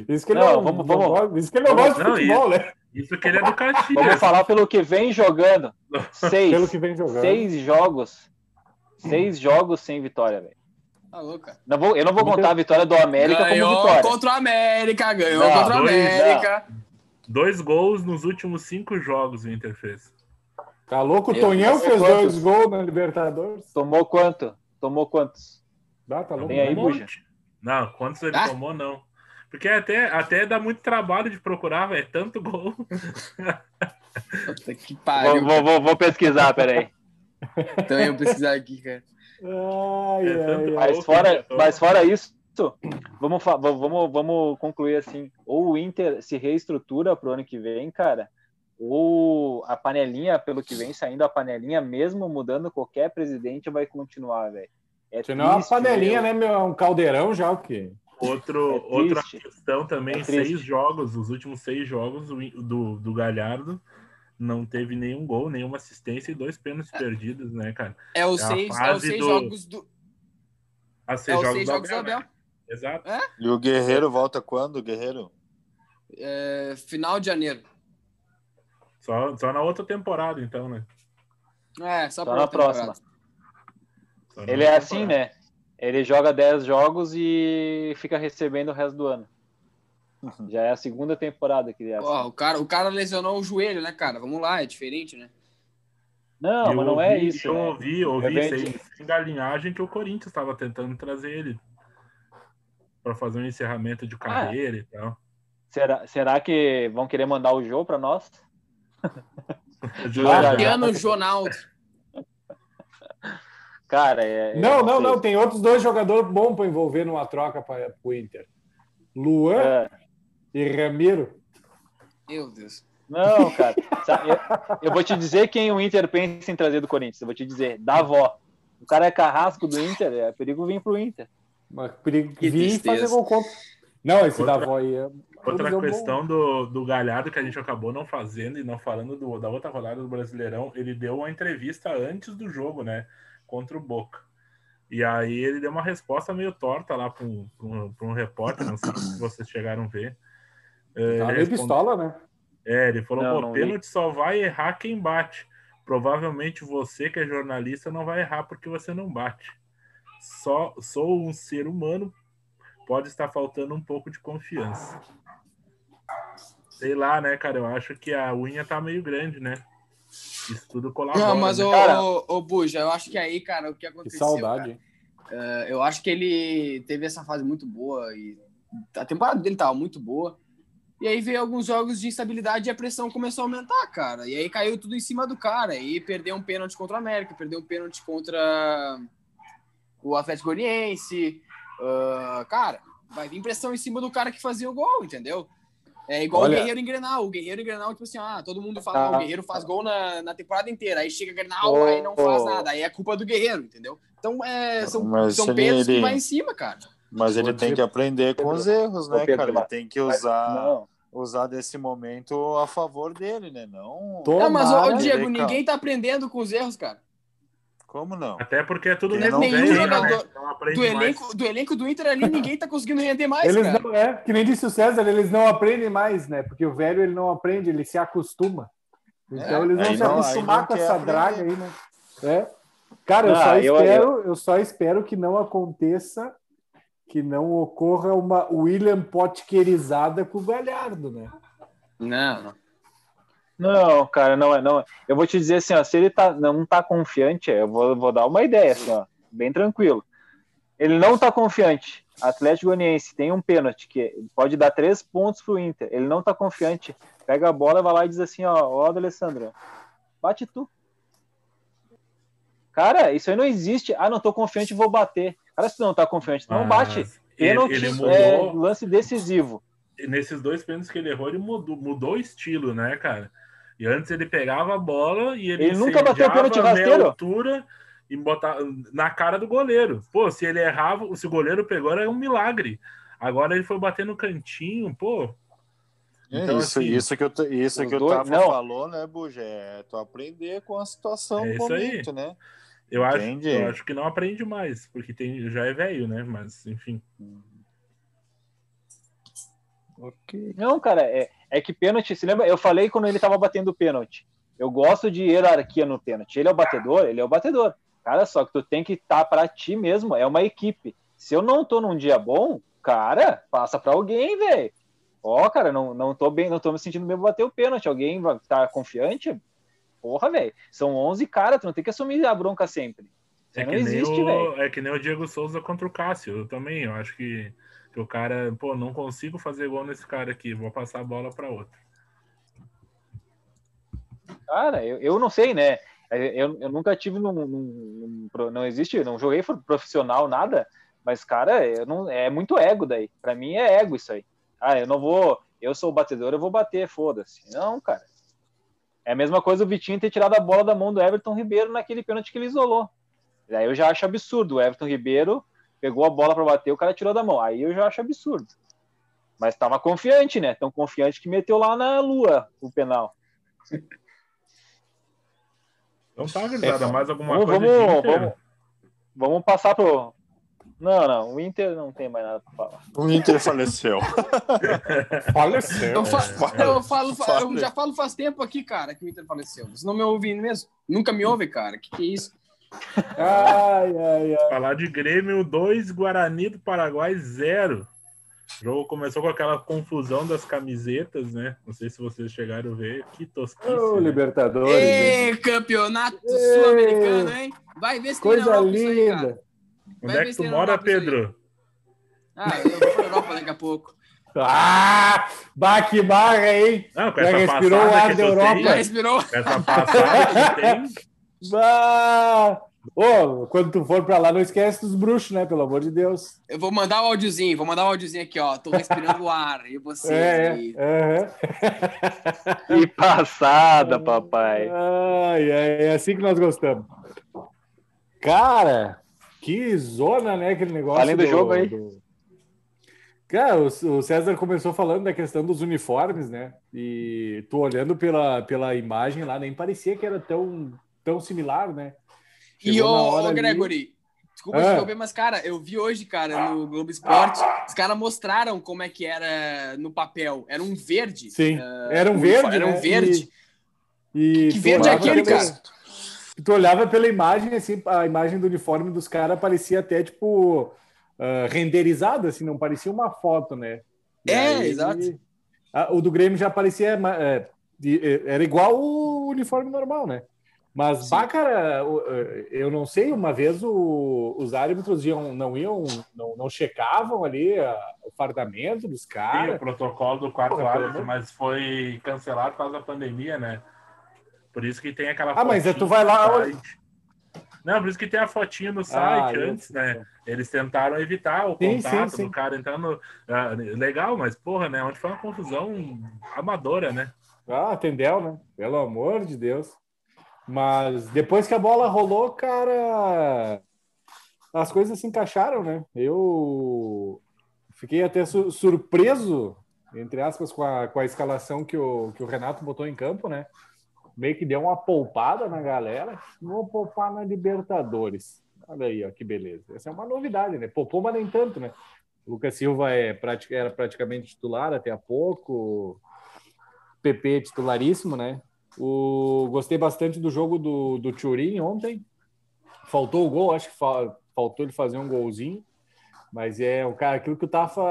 Isso que ele não gosta de futebol, né? Isso que ele é do Caxias. Vamos falar pelo que vem jogando. Seis jogos sem vitória, velho. Tá louco, cara. Eu não vou contar a vitória do América como vitória. Ganhou contra o América. 2 gols nos últimos 5 jogos o Inter fez. Tá louco? O Tonhão fez 2 gols na Libertadores. Tomou quanto? Tomou quantos? Tá louco. Tem aí, buja? Não, quantos ele tomou, não. Porque até dá muito trabalho de procurar, velho. Tanto gol. Puta que pariu. Vou pesquisar, peraí. Então eu vou pesquisar aqui, cara. Mas fora isso, Vamos concluir assim, ou o Inter se reestrutura pro ano que vem, cara, ou a panelinha, pelo que vem saindo a panelinha, mesmo mudando qualquer presidente, vai continuar, velho. É triste, não é uma panelinha, né, meu? É um caldeirão já, o quê? Outra questão também, 6 jogos, os últimos 6 jogos do Galhardo, não teve nenhum gol, nenhuma assistência e 2 pênaltis perdidos, né, cara? É os seis jogos do... É os seis jogos do Abel. Né? Exato. É? E o Guerreiro volta quando, Guerreiro? É, final de janeiro. Só na outra temporada, então, né? É, só na próxima. Ele é assim, né? Ele joga 10 jogos e fica recebendo o resto do ano. Já é a segunda temporada que ele é assim. Ó, o cara lesionou o joelho, né, cara? Vamos lá, é diferente, né? Não, mas não é isso. Eu ouvi sem galinhagem que o Corinthians estava tentando trazer ele para fazer um encerramento de carreira e tal. Será que vão querer mandar o Jô para nós? Fabiano Jonaldo. Cara, não. Tem outros 2 jogadores bons para envolver numa troca para o Inter. Luan e Ramiro. Meu Deus. Não, cara. Eu vou te dizer quem o Inter pensa em trazer do Corinthians. Eu vou te dizer. Davó. O cara é carrasco do Inter. É perigo vir pro Inter. Mas perigo vir e fazer gol contra. Não, esse Davó aí é... Outra questão do Galhardo que a gente acabou não fazendo e não falando da outra rodada do Brasileirão, ele deu uma entrevista antes do jogo, né? Contra o Boca. E aí ele deu uma resposta meio torta lá para um repórter, não sei se vocês chegaram a ver. Tá meio pistola, né? É, ele falou, não, pô, pênalti só vai errar quem bate. Provavelmente você, que é jornalista, não vai errar porque você não bate. Sou um ser humano, pode estar faltando um pouco de confiança. Sei lá, né, cara? Eu acho que a unha tá meio grande, né? Isso tudo colabora. Não, mas, ô Buja, eu acho que aí, cara, o que aconteceu... Que saudade. Eu acho que ele teve essa fase muito boa e a temporada dele tava muito boa. E aí veio alguns jogos de instabilidade e a pressão começou a aumentar, cara. E aí caiu tudo em cima do cara. E perdeu um pênalti contra o América, perdeu um pênalti contra o Atlético Goianiense. Cara, vai vir pressão em cima do cara que fazia o gol, entendeu? É igual o Guerreiro em Grenal. O Guerreiro em Grenal, tipo assim, todo mundo fala, o Guerreiro faz gol na temporada inteira. Aí chega Grenal, aí não faz nada. Aí é culpa do Guerreiro, entendeu? Então, são pênaltis que vai em cima, cara. Mas ele tem que aprender com os erros, né, cara? Ele tem que usar desse momento a favor dele, né? Não, mas, ô Diego, ninguém tá aprendendo com os erros, cara. Como não? Até porque é tudo nenhum jogador do elenco do Inter ali, ninguém tá conseguindo render mais, eles cara. Não que nem disse o César, eles não aprendem mais, né? Porque o velho, ele não aprende, ele se acostuma. Então eles vão se acostumar com essa draga aí, né? Cara, eu só espero que não aconteça, que não ocorra uma William Potkerizada com o Galhardo, né? Não, cara, não é. Eu vou te dizer assim, ó, se ele não tá confiante, eu vou dar uma ideia, assim, ó, bem tranquilo. Ele não tá confiante. Atlético Goianiense tem um pênalti que pode dar 3 pontos pro Inter. Ele não tá confiante. Pega a bola, vai lá e diz assim, ó Alessandro, bate tu. Cara, isso aí não existe. Não tô confiante, vou bater. Cara, se tu não tá confiante, não bate. Pênalti é lance decisivo. Nesses 2 pênaltis que ele errou, ele mudou o estilo, né, cara? E antes ele pegava a bola e ele nunca bateu o pênalti rasteiro, altura e botava na cara do goleiro. Pô, se ele errava, se o goleiro pegou, era um milagre. Agora ele foi bater no cantinho, pô. Então, isso que o Tava falou, né, Buja? É tu aprender com a situação do momento, aí. Né? Eu acho que não aprende mais, porque já é velho, né? Mas, enfim... Okay. Não, cara, é que pênalti, se lembra? Eu falei quando ele tava batendo o pênalti. Eu gosto de hierarquia no pênalti. Ele é o batedor. Cara, só que tu tem que estar pra ti mesmo. É uma equipe. Se eu não tô num dia bom, cara, passa pra alguém, velho. Cara, não tô bem, não tô me sentindo bem pra bater o pênalti. Alguém tá confiante? Porra, velho. São 11 caras, tu não tem que assumir a bronca sempre. É que nem o Diego Souza contra o Cássio. Eu também, eu acho que... Que o cara, não consigo fazer gol nesse cara aqui, vou passar a bola para outro. Cara, eu não sei, né? Eu nunca tive, não existe, não joguei profissional, nada, Mas, cara, eu não, é muito ego daí. Pra mim é ego isso aí. Ah, eu não vou... Eu sou o batedor, eu vou bater, foda-se. Não, cara. É a mesma coisa o Vitinho ter tirado a bola da mão do Everton Ribeiro naquele pênalti que ele isolou. Aí eu já acho absurdo. O Everton Ribeiro pegou a bola pra bater, o cara tirou da mão. Aí eu já acho absurdo. Mas tava confiante, né? Tão confiante que meteu lá na lua o penal. Não tá grisada, mais alguma coisa? Vamos passar pro... Não, o Inter não tem mais nada pra falar. O Inter faleceu. Faleceu. Eu já falo faz tempo aqui, cara, que o Inter faleceu. Vocês não me ouvem mesmo? Nunca me ouvem, cara. Que é isso? Ai. Falar de Grêmio 2, Guarani do Paraguai 0. O jogo começou com aquela confusão das camisetas, né? Não sei se vocês chegaram a ver. Que tosquice. Ô, né? Libertadores. Ei, campeonato sul-americano, hein? Vai ver se tem na Europa isso aí, cara. Onde é que tu mora, Pedro? Eu vou pra Europa daqui a pouco. Que barra, hein? Não, com essa respirou o ar da Europa. Já respirou. Com essa passada que tem. Quando tu for pra lá, não esquece dos bruxos, né? Pelo amor de Deus. Eu vou mandar o áudiozinho. Vou mandar o áudiozinho aqui, ó. Tô respirando o ar. E vocês aí? Que passada, papai. É assim que nós gostamos. Cara... Que zona, né, aquele negócio. Além do jogo aí. Cara, o César começou falando da questão dos uniformes, né? E tu olhando pela imagem lá, nem parecia que era tão similar, né? Gregory, desculpa te interromper, mas, cara, eu vi hoje, cara, no Globo Esporte, os caras mostraram como é que era no papel. Era um verde. Sim, era um verde, né? Era um verde. E que verde é aquele, cara? Tu olhava pela imagem, assim, a imagem do uniforme dos caras parecia até, tipo, renderizada, assim, não parecia uma foto, né? Exato. O do Grêmio já parecia... era igual o uniforme normal, né? Mas, cara, eu não sei, uma vez os árbitros não checavam ali o fardamento dos caras. Sim, o protocolo do quarto árbitro, mas foi cancelado por causa da pandemia, né? Por isso que tem aquela fotinha. Mas tu vai lá... Não, por isso que tem a fotinha no site antes, né? Eles tentaram evitar o contato do cara entrando... legal, mas porra, né? Onde foi uma confusão amadora, né? Tendel, né? Pelo amor de Deus. Mas depois que a bola rolou, cara... As coisas se encaixaram, né? Eu fiquei até surpreso, entre aspas, com a escalação que o Renato botou em campo, né? Meio que deu uma poupada na galera. Vou poupar na Libertadores. Olha aí, ó, que beleza. Essa é uma novidade, né? Poupou, mas nem tanto, né? O Lucas Silva era praticamente titular até há pouco. PP é titularíssimo, né? Gostei bastante do jogo do Turin ontem. Faltou o gol, acho que faltou ele fazer um golzinho. Mas é um cara, aquilo que o Tafa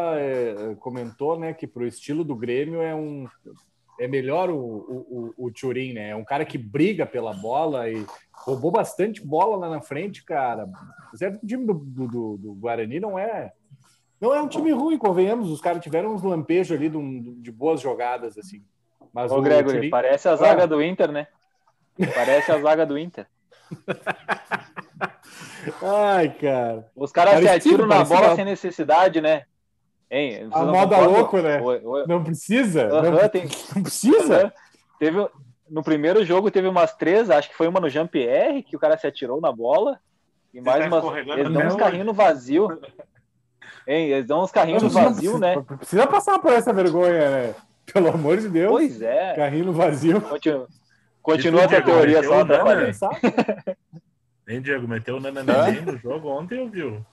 comentou, né? Que pro estilo do Grêmio é melhor o Turin, né? É um cara que briga pela bola e roubou bastante bola lá na frente, cara. Certo, o time do Guarani não é um time ruim, convenhamos. Os caras tiveram uns lampejos ali de boas jogadas, assim. Mas o Gregory, Turin... parece a zaga do Inter, né? Parece a zaga do Inter. Ai, cara. Os caras se atiram na bola sem necessidade, né? Hein, a moda louco, né? Não precisa? Não precisa? No primeiro jogo teve umas 3, acho que foi uma no Jean-Pierre, que o cara se atirou na bola. E mais eles dão uns carrinhos no vazio. Hein, eles dão uns carrinhos no vazio, né? Não precisa passar por essa vergonha, né? Pelo amor de Deus. Pois é. Carrinho no vazio. Continua essa teoria só. Hein, Diego? Meteu o nananã no jogo ontem, eu vi.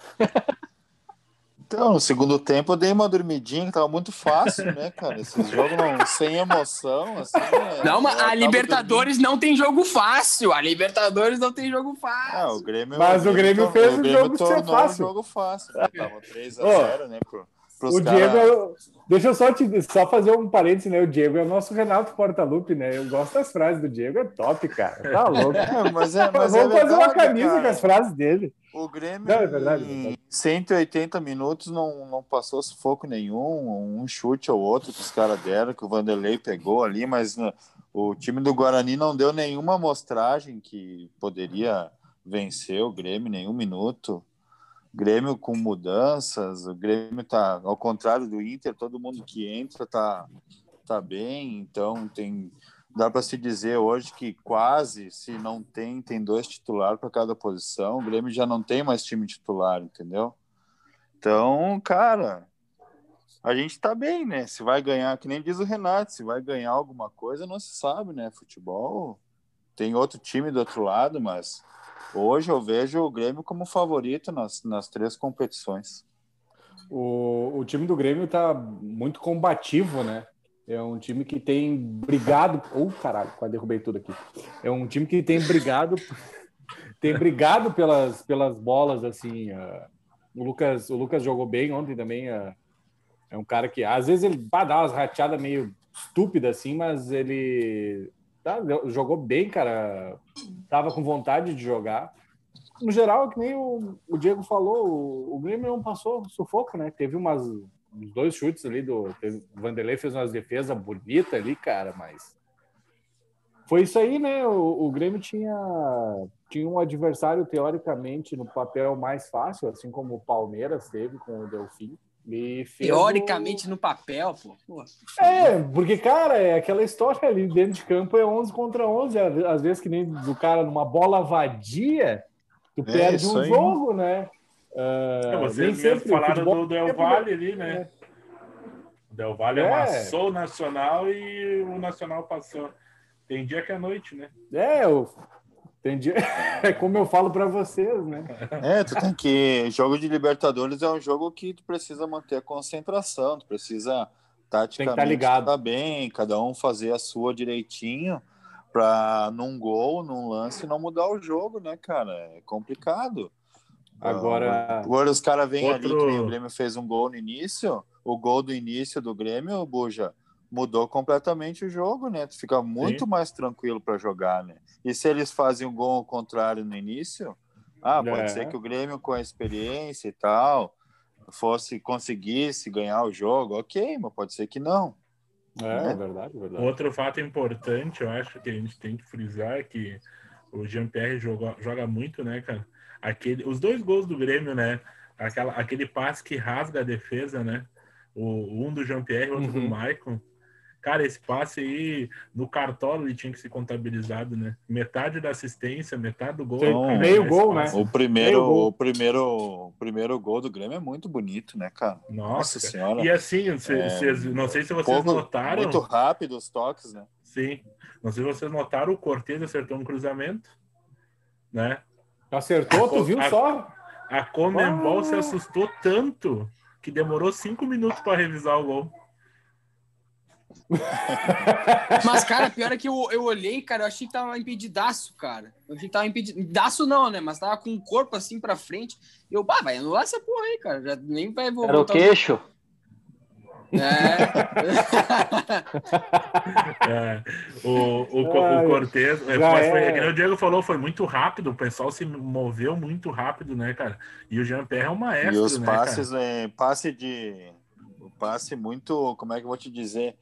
Então, no segundo tempo eu dei uma dormidinha, que tava muito fácil, né, cara? Esses jogos sem emoção, assim... Não, mas a Libertadores não tem jogo fácil! A Libertadores não tem jogo fácil! Mas o Grêmio fez o jogo ser fácil. O jogo fácil, né? Tava 3-0, né, pros caras... Diego... Deixa eu só fazer um parênteses, né? O Diego é o nosso Renato Portaluppi, né? Eu gosto das frases do Diego, é top, cara. Tá louco. Mas vamos fazer uma camisa, cara, com as frases dele. O Grêmio, não, em 180 minutos, não passou sufoco nenhum. Um chute ao outro que os caras deram, que o Vanderlei pegou ali, mas o time do Guarani não deu nenhuma amostragem que poderia vencer o Grêmio, nenhum minuto. Grêmio com mudanças, o Grêmio tá, ao contrário do Inter, todo mundo que entra tá bem, então tem, dá para se dizer hoje que quase, se não tem, tem dois titulares para cada posição, o Grêmio já não tem mais time titular, entendeu? Então, cara, a gente tá bem, né? Se vai ganhar, que nem diz o Renato, se vai ganhar alguma coisa, não se sabe, né? Futebol, tem outro time do outro lado, mas... Hoje eu vejo o Grêmio como favorito nas três competições. O time do Grêmio tá muito combativo, né? É um time que tem brigado... Caralho, quase derrubei tudo aqui. É um time que tem brigado pelas bolas, assim. O Lucas jogou bem ontem também. É um cara que, às vezes, ele dá umas rateadas meio estúpidas, assim, mas ele... jogou bem, cara. Tava com vontade de jogar. No geral, é que nem o Diego falou, o Grêmio não passou sufoco, né? Teve uns dois chutes ali o Vanderlei fez umas defesas bonitas ali, cara, mas... Foi isso aí, né? O Grêmio tinha um adversário, teoricamente, no papel mais fácil, assim como o Palmeiras teve com o Delfim. Teoricamente no papel, pô. É, porque, cara, é aquela história ali dentro de campo, é 11 contra 11. Às vezes que nem do cara numa bola vadia, tu perde um jogo, né? Vocês mesmo falaram do Del Valle ali, né? O Del Valle amassou o Nacional e o Nacional passou. Tem dia que é noite, né? Entendi. É como eu falo para vocês, né? Tu tem que... Jogo de Libertadores é um jogo que tu precisa manter a concentração, tu precisa taticamente estar ligado. Tá bem, cada um fazer a sua direitinho para num gol, num lance, não mudar o jogo, né, cara? É complicado. Agora os caras vêm ali, que o Grêmio fez um gol no início, o gol do início do Grêmio, Buja, mudou completamente o jogo, né? Tu fica muito mais tranquilo para jogar, né? E se eles fazem um gol ao contrário no início, pode ser que o Grêmio, com a experiência e tal, conseguisse ganhar o jogo, ok, mas pode ser que não. É verdade. Outro fato importante, eu acho, que a gente tem que frisar é que o Jean-Pierre joga muito, né, cara? Os dois gols do Grêmio, né? Aquele passe que rasga a defesa, né? Um do Jean-Pierre, outro do Maicon. Cara, esse passe aí, no Cartola, ele tinha que ser contabilizado, né? Metade da assistência, metade do gol. Meio gol, né? O primeiro gol do Grêmio é muito bonito, né, cara? Nossa senhora. E assim, não sei se vocês notaram... Muito rápido os toques, né? Sim. Não sei se vocês notaram, o Cortez acertou um cruzamento, né? Acertou, tu viu só? A Conmebol se assustou tanto que demorou 5 minutos para revisar o gol. Mas, cara, pior é que eu olhei, cara, eu achei que tava impedidaço, cara. Eu achei que tava impedidaço não, né? Mas tava com o corpo assim pra frente. Eu, vai anular essa porra aí, cara. Já nem vai voltar. Era o queixo? O Cortez, que o Diego falou, foi muito rápido. O pessoal se moveu muito rápido, né, cara? E o Jean-Pierre é um maestro, né? E os passes, né, passe muito, como é que eu vou te dizer?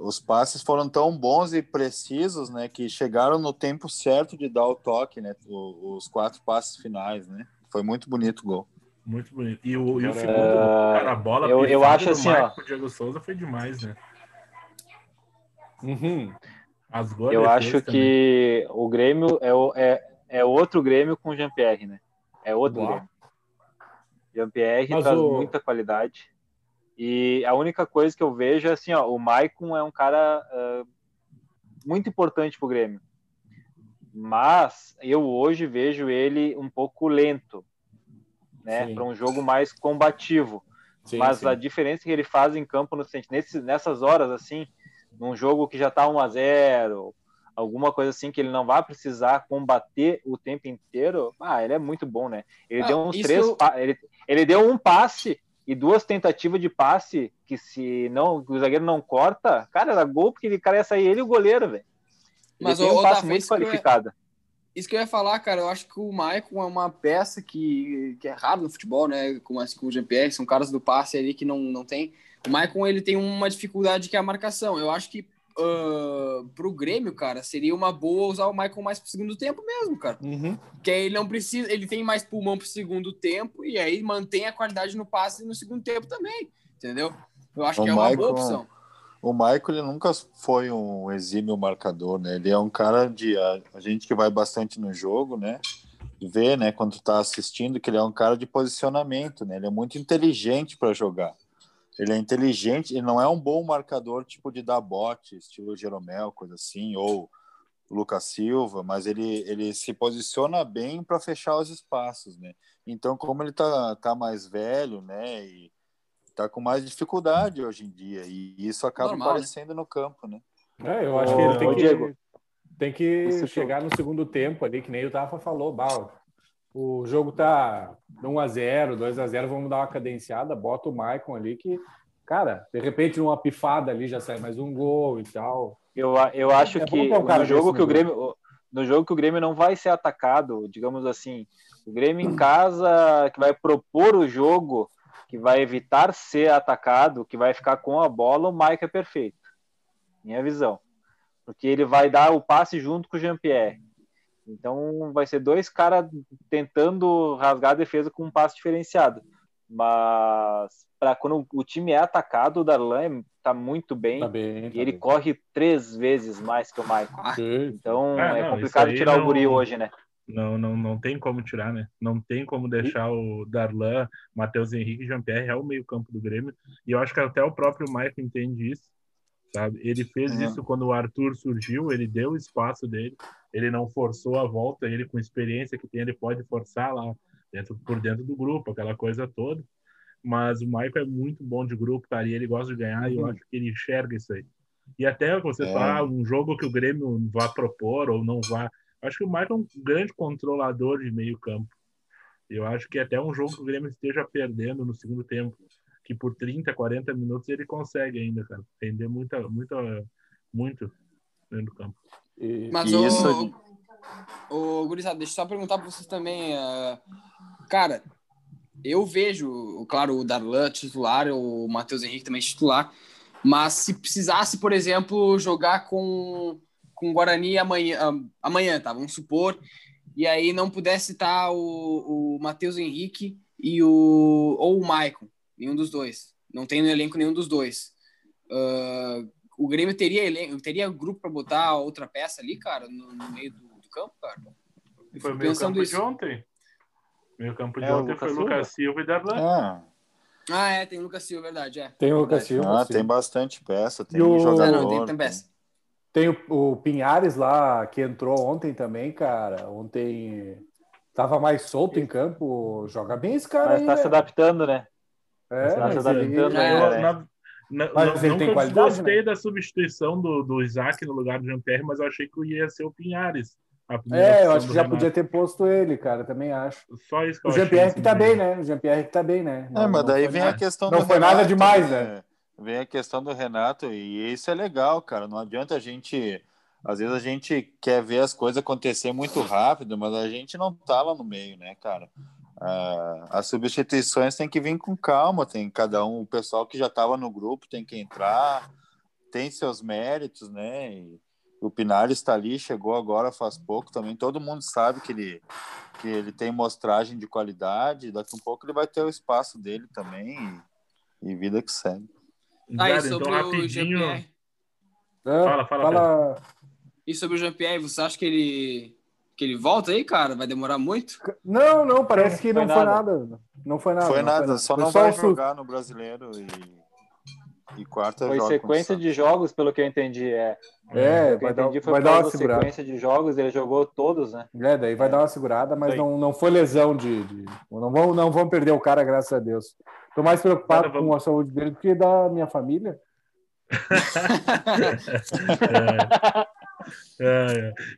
Os passes foram tão bons e precisos, né, que chegaram no tempo certo de dar o toque, né, os 4 passes finais, né, foi muito bonito o gol. Muito bonito. E o segundo, cara, a bola eu acho assim, o Diego Souza foi demais, né? Eu acho que também. O Grêmio é outro Grêmio com o Jean-Pierre, né? É outro Grêmio. Jean-Pierre traz muita qualidade. E a única coisa que eu vejo é assim, o Maicon é um cara muito importante pro Grêmio. Mas eu hoje vejo ele um pouco lento, né, para um jogo mais combativo. Mas a diferença que ele faz em campo nessas horas, assim, num jogo que já tá 1-0, alguma coisa assim que ele não vai precisar combater o tempo inteiro, ele é muito bom, né? Ele deu uns 3 ele deu um passe e 2 tentativas de passe que o zagueiro não corta, cara, era gol, porque o cara ia sair ele e o goleiro, velho. Mas tem um passe muito qualificado. Isso que eu ia falar, cara, eu acho que o Maicon é uma peça que é raro no futebol, né, com o Jean-Pierre, são caras do passe ali que não tem. O Maicon, ele tem uma dificuldade que é a marcação. Eu acho que pro Grêmio, cara, seria uma boa usar o Michael mais pro segundo tempo mesmo, cara. Uhum. Porque aí ele não precisa, ele tem mais pulmão pro segundo tempo e aí mantém a qualidade no passe no segundo tempo também, entendeu? Eu acho que é uma boa opção. O Michael, ele nunca foi um exímio marcador, né? Ele é um cara de... A gente que vai bastante no jogo, né? Vê, né? Quando tá assistindo, que ele é um cara de posicionamento, né? Ele é muito inteligente para jogar. Ele é inteligente, ele não é um bom marcador, tipo de dar bote, estilo Jeromel, coisa assim, ou Lucas Silva, mas ele se posiciona bem para fechar os espaços, né? Então, como ele tá mais velho, né? E tá com mais dificuldade hoje em dia, e isso acaba aparecendo, né, no campo, né? É, eu acho que ele tem que chegar no segundo tempo ali, que nem o Tafa falou, o jogo tá 1-0, 2-0, vamos dar uma cadenciada, bota o Maicon ali que, cara, de repente uma pifada ali já sai mais um gol e tal. Eu acho que no jogo que o Grêmio não vai ser atacado, digamos assim, o Grêmio em casa que vai propor o jogo, que vai evitar ser atacado, que vai ficar com a bola, o Maicon é perfeito. Minha visão. Porque ele vai dar o passe junto com o Jean-Pierre. Então, vai ser dois caras tentando rasgar a defesa com um passe diferenciado. Mas, para quando o time é atacado, o Darlan está muito bem. Tá bem. Ele corre 3 vezes mais que o Maicon. Então, é complicado tirar o guri hoje, né? Não tem como tirar, né? Não tem como deixar o Darlan, Matheus Henrique e Jean-Pierre é o meio-campo do Grêmio. E eu acho que até o próprio Maicon entende isso, sabe? Ele fez isso quando o Arthur surgiu, ele deu o espaço dele, ele não forçou a volta, ele com experiência que tem, ele pode forçar lá dentro, por dentro do grupo, aquela coisa toda. Mas o Maicon é muito bom de grupo, cara, e ele gosta de ganhar e eu acho que ele enxerga isso aí. E até você falar um jogo que o Grêmio vá propor ou não vá. Acho que o Maicon é um grande controlador de meio campo. Eu acho que até um jogo que o Grêmio esteja perdendo no segundo tempo, que por 30, 40 minutos ele consegue ainda, cara, render muito no campo. Mas isso... Gurizada, deixa eu só perguntar para vocês também. Cara, eu vejo, claro, o Darlan titular, o Matheus Henrique também titular, mas se precisasse, por exemplo, jogar com o Guarani amanhã, tá? Vamos supor. E aí não pudesse estar o Matheus Henrique ou o Maicon. Nenhum dos dois. Não tem no elenco nenhum dos dois. O Grêmio teria grupo para botar outra peça ali, cara, no meio do campo, cara? Eu foi o meio campo de ontem. Meio campo de ontem foi o Lucas Silva e Darlan. Tem o Lucas Silva, verdade. Tem o Lucas Silva. Tem bastante peça. Tem jogador. Tem peça. Tem o Pinhares lá, que entrou ontem também, cara. Ontem tava mais solto em campo. Joga bem esse cara. Mas aí, tá se adaptando, né? Gostei da substituição do Isaac no lugar do Jean-Pierre, mas eu achei que ia ser o Pinhares. Eu acho que já podia ter posto ele, cara, também acho. Só isso que o Jean-Pierre que tá bem, né? O Jean-Pierre que tá bem, né? Mas daí vem a questão do Renato. Não foi nada demais, né? Vem a questão do Renato, e isso é legal, cara. Não adianta a gente... Às vezes a gente quer ver as coisas acontecer muito rápido, mas a gente não tá lá no meio, né, cara? As substituições tem que vir com calma, tem cada um, o pessoal que já estava no grupo tem que entrar, tem seus méritos, né? E o Pinari está ali, chegou agora faz pouco também, todo mundo sabe que ele tem mostragem de qualidade, daqui a pouco ele vai ter o espaço dele também, e vida que segue. Aí, sobre então, rapidinho... o Jean-Pierre. Fala. E sobre o Jean-Pierre, você acha que ele volta aí, cara? Vai demorar muito? Não, parece que não foi nada. Não foi nada. Só não vai jogar no Brasileiro e quarta joga. Foi sequência de jogos, pelo que eu entendi. Vai dar uma segurada. Sequência de jogos, ele jogou todos, né? Daí vai dar uma segurada, mas não foi lesão de... Não vão perder o cara, graças a Deus. Tô mais preocupado com a saúde dele do que da minha família.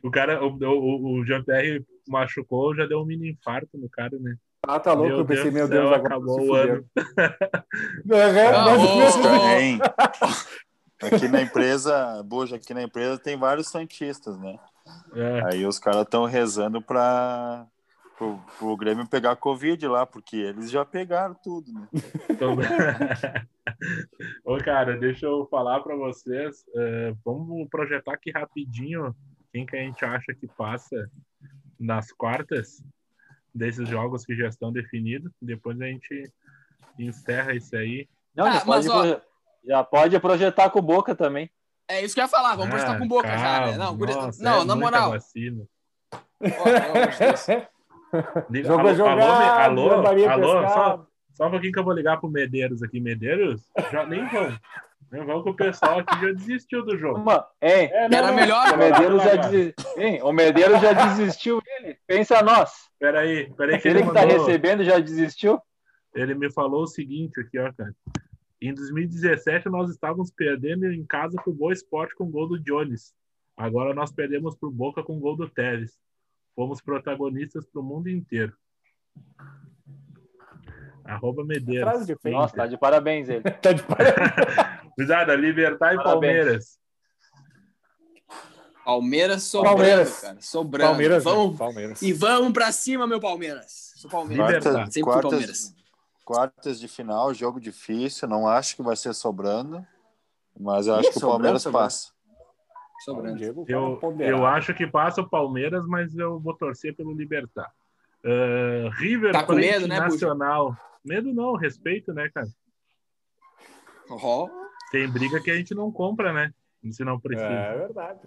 O cara, o Jean-Pierre machucou, já deu um mini infarto no cara, né? Tá louco, eu pensei, meu Deus, acabou o ano. Aqui na empresa tem vários santistas, né? Aí os caras estão rezando pra pro Grêmio pegar Covid lá, porque eles já pegaram tudo, né? Ô, cara, deixa eu falar para vocês, vamos projetar aqui rapidinho quem que a gente acha que passa nas quartas desses jogos que já estão definidos, depois a gente encerra isso aí. Não, tá, mas já pode projetar com o Boca também. É isso que eu ia falar, vamos projetar com o Boca, cara. Né? Não, nossa, não é na moral. Vacina. Jogo jogar, alô, só um pouquinho que eu vou ligar pro Medeiros aqui. Medeiros, já nem vão. Nem vão que o pessoal aqui já desistiu do jogo. Uma, hein, era melhor. O Medeiros já desistiu. Ele. Pensa nós. Peraí que ele que tá recebendo já desistiu? Ele me falou o seguinte aqui, ó, cara. Em 2017, nós estávamos perdendo em casa pro Boa Esporte com o gol do Jones. Agora nós perdemos pro Boca com o gol do Tevez. Fomos protagonistas pro mundo inteiro. @Medeiros. Nossa, tá de parabéns ele. Tá de parabéns. Cuidado, Libertar e Palmeiras. Palmeiras sobrando, Palmeiras. Cara. Sobrando. Palmeiras, vamos, Palmeiras. E vamos pra cima, meu Palmeiras. Sou Palmeiras. Libertar. Sempre fui Palmeiras. Quartas de final, jogo difícil. Não acho que vai ser sobrando, mas acho que o Palmeiras passa. Sobrando. Eu acho que passa o Palmeiras, mas eu vou torcer pelo Libertar. River tá com medo, né, Nacional. Puxa? Medo não, respeito, né, cara? Uhum. Tem briga que a gente não compra, né? Se não precisa. É verdade.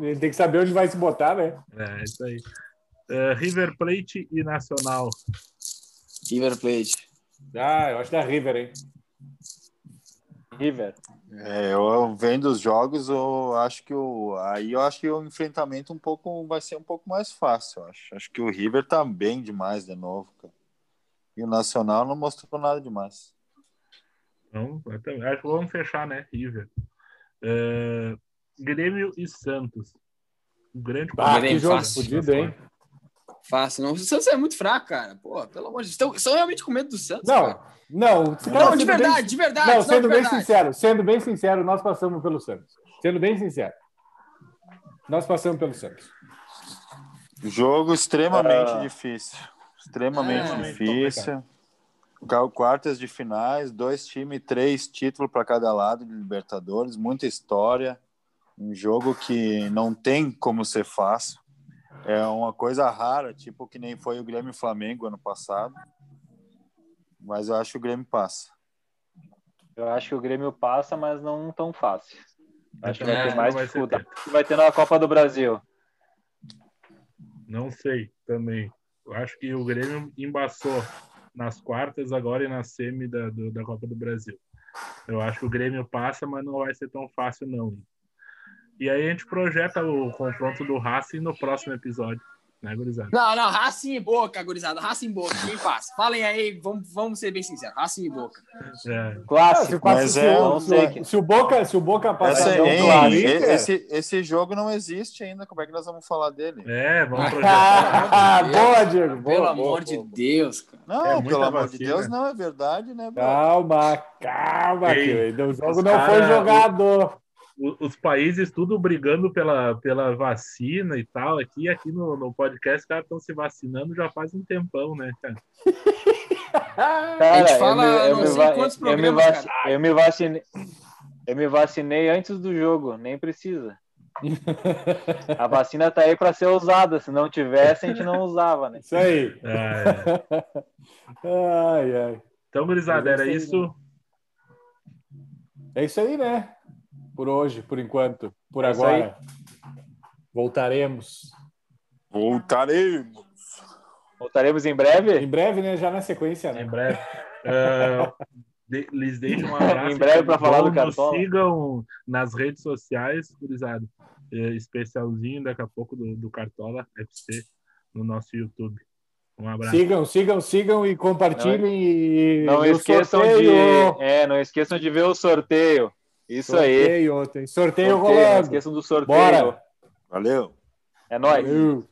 Ele tem que saber onde vai se botar, né? É, isso aí. River Plate e Nacional. River Plate. Ah, eu acho que é River, hein? River. É, eu vendo os jogos, eu acho que o enfrentamento vai ser um pouco mais fácil, eu acho. Acho que o River tá bem demais de novo, cara. E o Nacional não mostrou nada demais. Então, acho que vamos fechar, né? River. Grêmio e Santos. O grande que jogo fodido, hein? Fácil, não. O Santos é muito fraco, cara. Pô, pelo amor de Deus. Estão realmente com medo do Santos? Não, cara. Não, de verdade. Não, sendo bem sincero, nós passamos pelo Santos. Jogo extremamente difícil. Extremamente difícil. Quartas de finais, 2 times, 3 títulos para cada lado de Libertadores, muita história. Um jogo que não tem como ser fácil. É uma coisa rara, tipo que nem foi o Grêmio Flamengo ano passado. Mas eu acho que o Grêmio passa. Eu acho que o Grêmio passa, mas não tão fácil. Acho que vai ter mais dificuldade. Vai ter na Copa do Brasil. Não sei também. Eu acho que o Grêmio embaçou nas quartas agora e na semi da Copa do Brasil. Eu acho que o Grêmio passa, mas não vai ser tão fácil, não. E aí a gente projeta o confronto do Racing no próximo episódio, né, gurizada? Não, Racing e Boca, gurizada. Racing e Boca, quem passa? Falem aí, vamos ser bem sinceros. Racing e Boca. É. Clássico. Se o Boca passar... Esse jogo não existe ainda, como é que nós vamos falar dele? É, vamos projetar. Boa, Diego. Pelo amor de Deus, cara. Não, pelo amor de Deus, não, é verdade, né? Bro? Calma, querido. O jogo não foi jogado. Os países tudo brigando pela vacina e tal, aqui no podcast os caras estão se vacinando já faz um tempão, né, cara? A gente fala não sei quantos problemas, cara. Eu me vacinei antes do jogo, nem precisa. A vacina tá aí para ser usada, se não tivesse a gente não usava, né? Isso aí. Ai. Então, gurizada, era isso? É isso aí, né? Por hoje, por enquanto, por agora. Voltaremos em breve? Em breve, né? Já na sequência, né? Em breve. Lhes deixo um abraço. Em breve para falar do Cartola. Sigam nas redes sociais, gurizada. Especialzinho daqui a pouco do Cartola FC no nosso YouTube. Um abraço. Sigam e compartilhem. Não esqueçam de ver o sorteio. Isso sorteio aí. Sorteio rolando. Não esqueçam do sorteio. Bora. Valeu. É nóis. Valeu.